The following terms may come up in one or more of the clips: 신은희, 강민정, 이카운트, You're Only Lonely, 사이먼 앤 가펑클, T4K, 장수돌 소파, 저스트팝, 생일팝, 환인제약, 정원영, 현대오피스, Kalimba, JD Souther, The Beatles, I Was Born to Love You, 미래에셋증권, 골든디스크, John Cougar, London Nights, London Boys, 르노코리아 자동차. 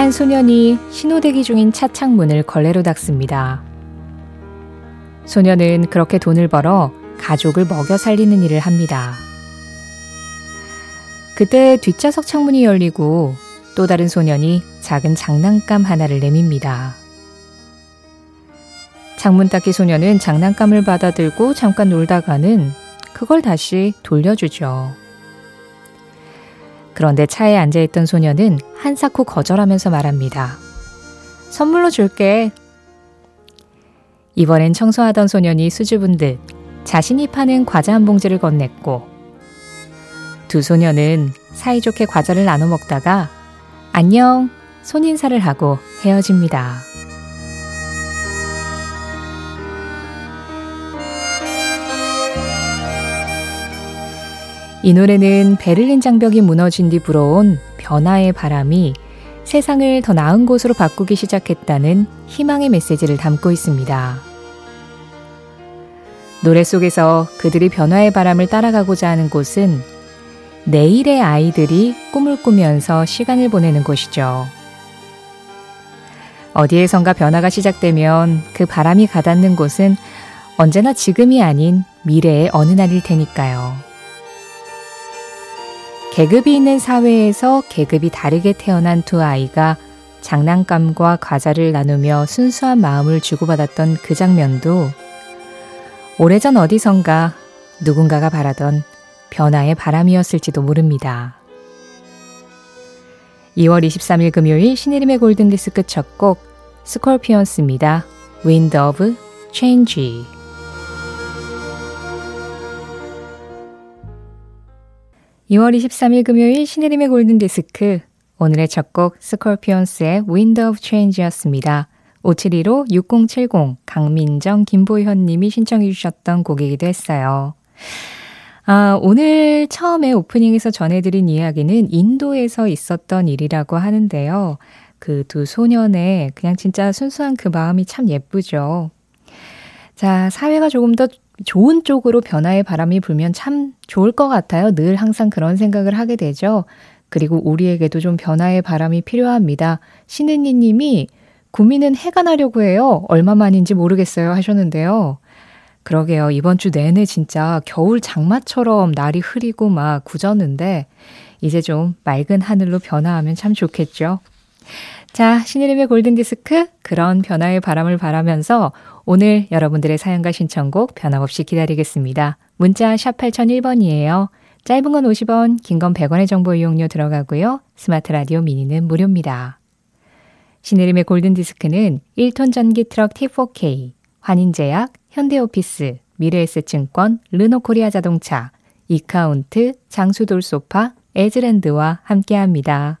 한 소년이 신호대기 중인 차 창문을 걸레로 닦습니다. 소년은 그렇게 돈을 벌어 가족을 먹여 살리는 일을 합니다. 그때 뒷좌석 창문이 열리고 또 다른 소년이 작은 장난감 하나를 내밉니다. 창문 닦이 소년은 장난감을 받아들고 잠깐 놀다가는 그걸 다시 돌려주죠. 그런데 차에 앉아있던 소년은 한사코 거절하면서 말합니다. 선물로 줄게. 이번엔 청소하던 소년이 수줍은 듯 자신이 파는 과자 한 봉지를 건넸고 두 소년은 사이좋게 과자를 나눠 먹다가 안녕, 손인사를 하고 헤어집니다. 이 노래는 베를린 장벽이 무너진 뒤 불어온 변화의 바람이 세상을 더 나은 곳으로 바꾸기 시작했다는 희망의 메시지를 담고 있습니다. 노래 속에서 그들이 변화의 바람을 따라가고자 하는 곳은 내일의 아이들이 꿈을 꾸면서 시간을 보내는 곳이죠. 어디에선가 변화가 시작되면 그 바람이 가닿는 곳은 언제나 지금이 아닌 미래의 어느 날일 테니까요. 계급이 있는 사회에서 계급이 다르게 태어난 두 아이가 장난감과 과자를 나누며 순수한 마음을 주고받았던 그 장면도 오래전 어디선가 누군가가 바라던 변화의 바람이었을지도 모릅니다. 2월 23일 금요일 신혜림의 골든디스크 첫 곡 스콜피언스입니다. Wind of Change. (20) 2월 23일 금요일 신혜림의 골든디스크 오늘의 첫 곡 스콜피언스의 Wind of Change였습니다. 571호6070 강민정 김보현님이 신청해 주셨던 곡이기도 했어요. 오늘 처음에 오프닝에서 전해드린 이야기는 인도에서 있었던 일이라고 하는데요. 그 두 소년의 그냥 진짜 순수한 그 마음이 참 예쁘죠. 자, 사회가 조금 더 좋은 쪽으로 변화의 바람이 불면 참 좋을 것 같아요. 늘 항상 그런 생각을 하게 되죠. 그리고 우리에게도 좀 변화의 바람이 필요합니다. 신은희 님이 구미는 해가 나려고 해요. 얼마만인지 모르겠어요 하셨는데요. 그러게요. 이번 주 내내 진짜 겨울 장마처럼 날이 흐리고 막 굳었는데 이제 좀 맑은 하늘로 변화하면 참 좋겠죠. 자, 신혜림의 골든디스크 그런 변화의 바람을 바라면서 오늘 여러분들의 사연과 신청곡 변함없이 기다리겠습니다. 문자 샵 8001번이에요. 짧은 건 50원, 긴 건 100원의 정보 이용료 들어가고요. 스마트 라디오 미니는 무료입니다. 신혜림의 골든디스크는 1톤 전기 트럭 T4K, 환인제약, 현대오피스, 미래에셋증권, 르노코리아 자동차, 이카운트, 장수돌 소파, 에즈랜드와 함께합니다.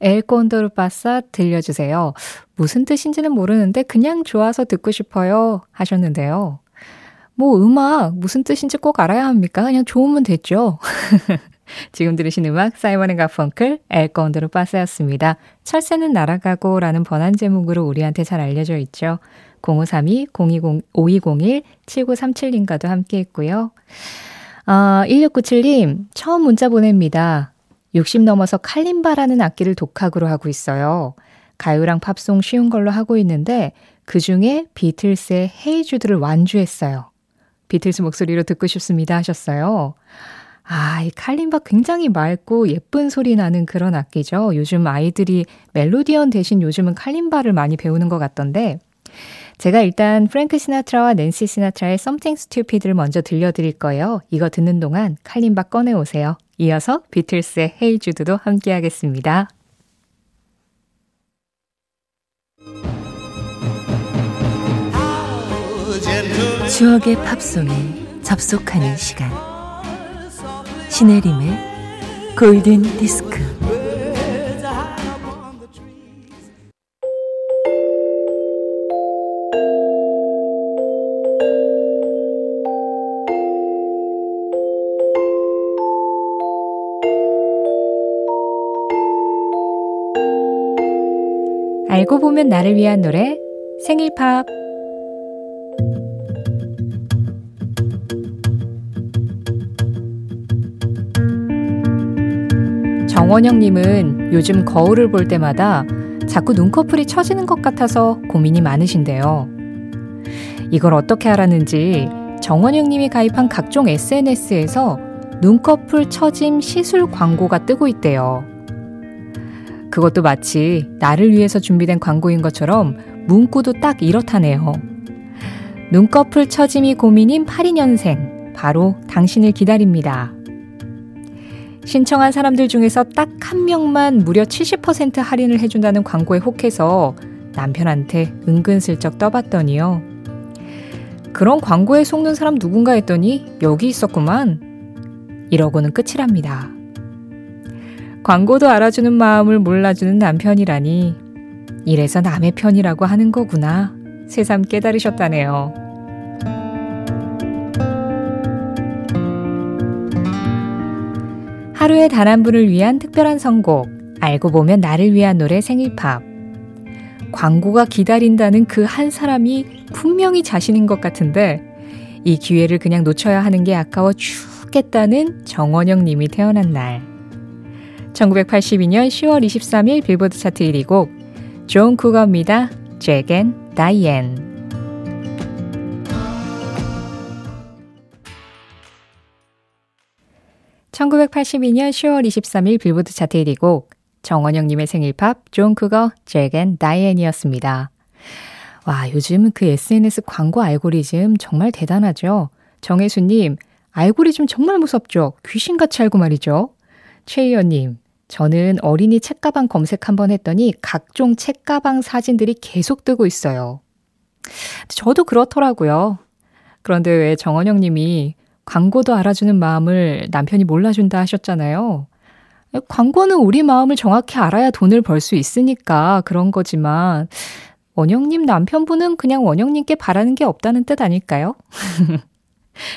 엘 콘도르 파사 들려주세요. 무슨 뜻인지는 모르는데 그냥 좋아서 듣고 싶어요 하셨는데요. 뭐 음악 무슨 뜻인지 꼭 알아야 합니까? 그냥 좋으면 됐죠. 지금 들으신 음악 사이먼 앤 가펑클 엘 콘도르 파사였습니다. 철새는 날아가고 라는 번안 제목으로 우리한테 잘 알려져 있죠. 0532, 020, 5201, 7937님과도 함께 했고요. 1697님 처음 문자 보냅니다. 60 넘어서 칼림바라는 악기를 독학으로 하고 있어요. 가요랑 팝송 쉬운 걸로 하고 있는데 그중에 비틀스의 헤이 주드를 완주했어요. 비틀스 목소리로 듣고 싶습니다 하셨어요. 아, 이 칼림바 굉장히 맑고 예쁜 소리 나는 그런 악기죠. 요즘 아이들이 멜로디언 대신 요즘은 칼림바를 많이 배우는 것 같던데 제가 일단 프랭크 시나트라와 낸시 시나트라의 Something Stupid를 먼저 들려드릴 거예요. 이거 듣는 동안 칼림바 꺼내오세요. 이어서 비틀스의 헤이 주드도 함께 하겠습니다. 추억의 팝송에 접속하는 시간 신혜림의 골든디스크. 알고 보면 나를 위한 노래 생일 팝. 정원영님은 요즘 거울을 볼 때마다 자꾸 눈꺼풀이 처지는 것 같아서 고민이 많으신데요. 이걸 어떻게 하라는지 정원영님이 가입한 각종 SNS에서 눈꺼풀 처짐 시술 광고가 뜨고 있대요. 그것도 마치 나를 위해서 준비된 광고인 것처럼 문구도 딱 이렇다네요. 눈꺼풀 처짐이 고민인 82년생, 바로 당신을 기다립니다. 신청한 사람들 중에서 딱 한 명만 무려 70% 할인을 해준다는 광고에 혹해서 남편한테 은근슬쩍 떠봤더니요. 그런 광고에 속는 사람 누군가 했더니 여기 있었구만. 이러고는 끝이랍니다. 광고도 알아주는 마음을 몰라주는 남편이라니. 이래서 남의 편이라고 하는 거구나. 새삼 깨달으셨다네요. 하루에 단 한 분을 위한 특별한 선곡, 알고 보면 나를 위한 노래 생일팝. 광고가 기다린다는 그 한 사람이 분명히 자신인 것 같은데 이 기회를 그냥 놓쳐야 하는 게 아까워 죽겠다는 정원영 님이 태어난 날. 1982년 10월 23일 빌보드 차트 1위 곡, 존 쿠거입니다. Jack and Diane. (1982년 10월 23일) 빌보드 차트 1위 곡 정원영님의 생일팝 존 쿠거 잭 앤 다이앤이었습니다. 와, 요즘 그 SNS 광고 알고리즘 정말 대단하죠. 정혜수님, 알고리즘 정말 무섭죠. 귀신같이 알고 말이죠. 최희연님, 저는 어린이 책가방 검색 한번 했더니 각종 책가방 사진들이 계속 뜨고 있어요. 저도 그렇더라고요. 그런데 왜 정원영님이 광고도 알아주는 마음을 남편이 몰라준다 하셨잖아요. 광고는 우리 마음을 정확히 알아야 돈을 벌 수 있으니까 그런 거지만 원영님 남편분은 그냥 원영님께 바라는 게 없다는 뜻 아닐까요?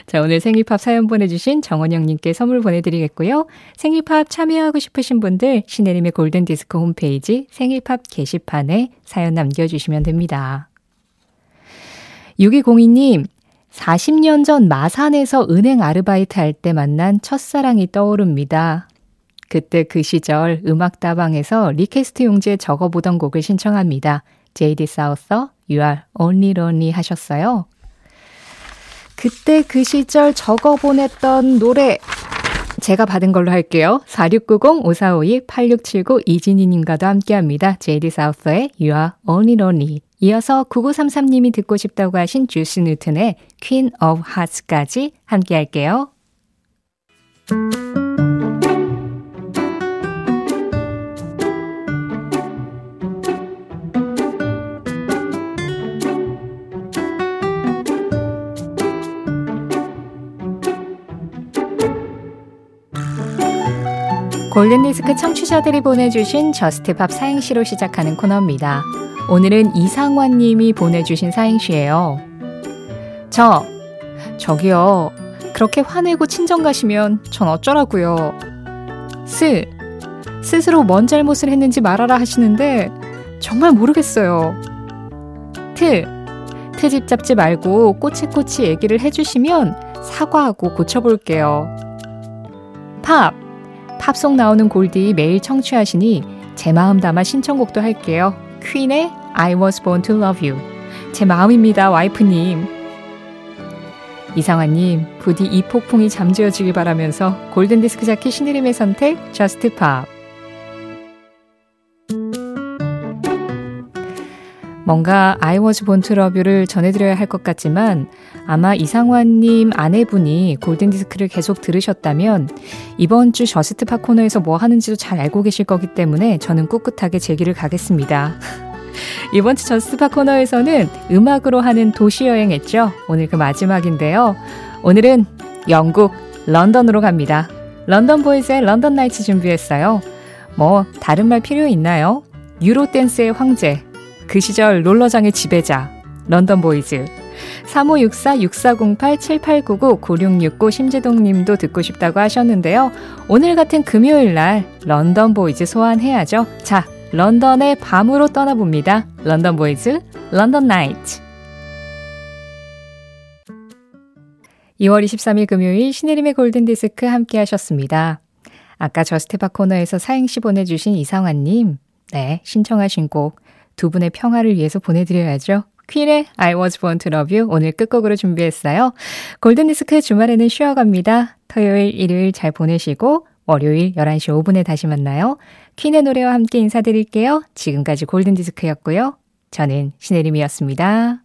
자, 오늘 생일팝 사연 보내주신 정원영님께 선물 보내드리겠고요. 생일팝 참여하고 싶으신 분들 신혜림의 골든디스크 홈페이지 생일팝 게시판에 사연 남겨주시면 됩니다. 6202님, 40년 전 마산에서 은행 아르바이트 할 때 만난 첫사랑이 떠오릅니다. 그때 그 시절 음악다방에서 리퀘스트 용지에 적어보던 곡을 신청합니다. JD Souther, You're Only Lonely 하셨어요. 그때 그 시절 적어보냈던 노래 제가 받은 걸로 할게요. 4690-5452-8679 이진희님과도 함께합니다. JD Souther의 You Are Only Lonely. 이어서 9933님이 듣고 싶다고 하신 주시 뉴튼의 Queen of Hearts까지 함께할게요. 골든디스크 청취자들이 보내주신 저스트팝 사행시로 시작하는 코너입니다. 오늘은 이상환님이 보내주신 사행시예요. 저기요, 그렇게 화내고 친정 가시면 전 어쩌라고요. 스스로 뭔 잘못을 했는지 말하라 하시는데 정말 모르겠어요. 트집 잡지 말고 꼬치꼬치 얘기를 해주시면 사과하고 고쳐볼게요. 팝송 나오는 골디 매일 청취하시니 제 마음 담아 신청곡도 할게요. 퀸의 I Was Born to Love You. 제 마음입니다, 와이프님. 이상환님, 부디 이 폭풍이 잠재워지길 바라면서 골든디스크 자켓 신의림의 선택, 저스트 팝. 뭔가 I Was Born to Love You를 전해드려야 할 것 같지만 아마 이상환님 아내분이 골든디스크를 계속 들으셨다면 이번 주 저스트팝 코너에서 뭐 하는지도 잘 알고 계실 거기 때문에 저는 꿋꿋하게 제 길을 가겠습니다. 이번 주 저스트팝 코너에서는 음악으로 하는 도시여행 했죠. 오늘 그 마지막인데요. 오늘은 영국 런던으로 갑니다. 런던 보이즈의 런던 나이츠 준비했어요. 뭐 다른 말 필요 있나요? 유로 댄스의 황제, 그 시절 롤러장의 지배자, 런던 보이즈. 3564-6408-7899-9669 심재동님도 듣고 싶다고 하셨는데요. 오늘 같은 금요일날 런던 보이즈 소환해야죠. 자, 런던의 밤으로 떠나봅니다. 런던 보이즈, 런던 나이츠. 2월 23일 금요일 신혜림의 골든디스크 함께 하셨습니다. 아까 저스트팝 코너에서 사행시 보내주신 이상환님, 네, 신청하신 곡 두 분의 평화를 위해서 보내드려야죠. 퀸의 I Was Born to Love You 오늘 끝곡으로 준비했어요. 골든디스크 주말에는 쉬어갑니다. 토요일, 일요일 잘 보내시고 월요일 11시 5분에 다시 만나요. 퀸의 노래와 함께 인사드릴게요. 지금까지 골든디스크였고요. 저는 신혜림이었습니다.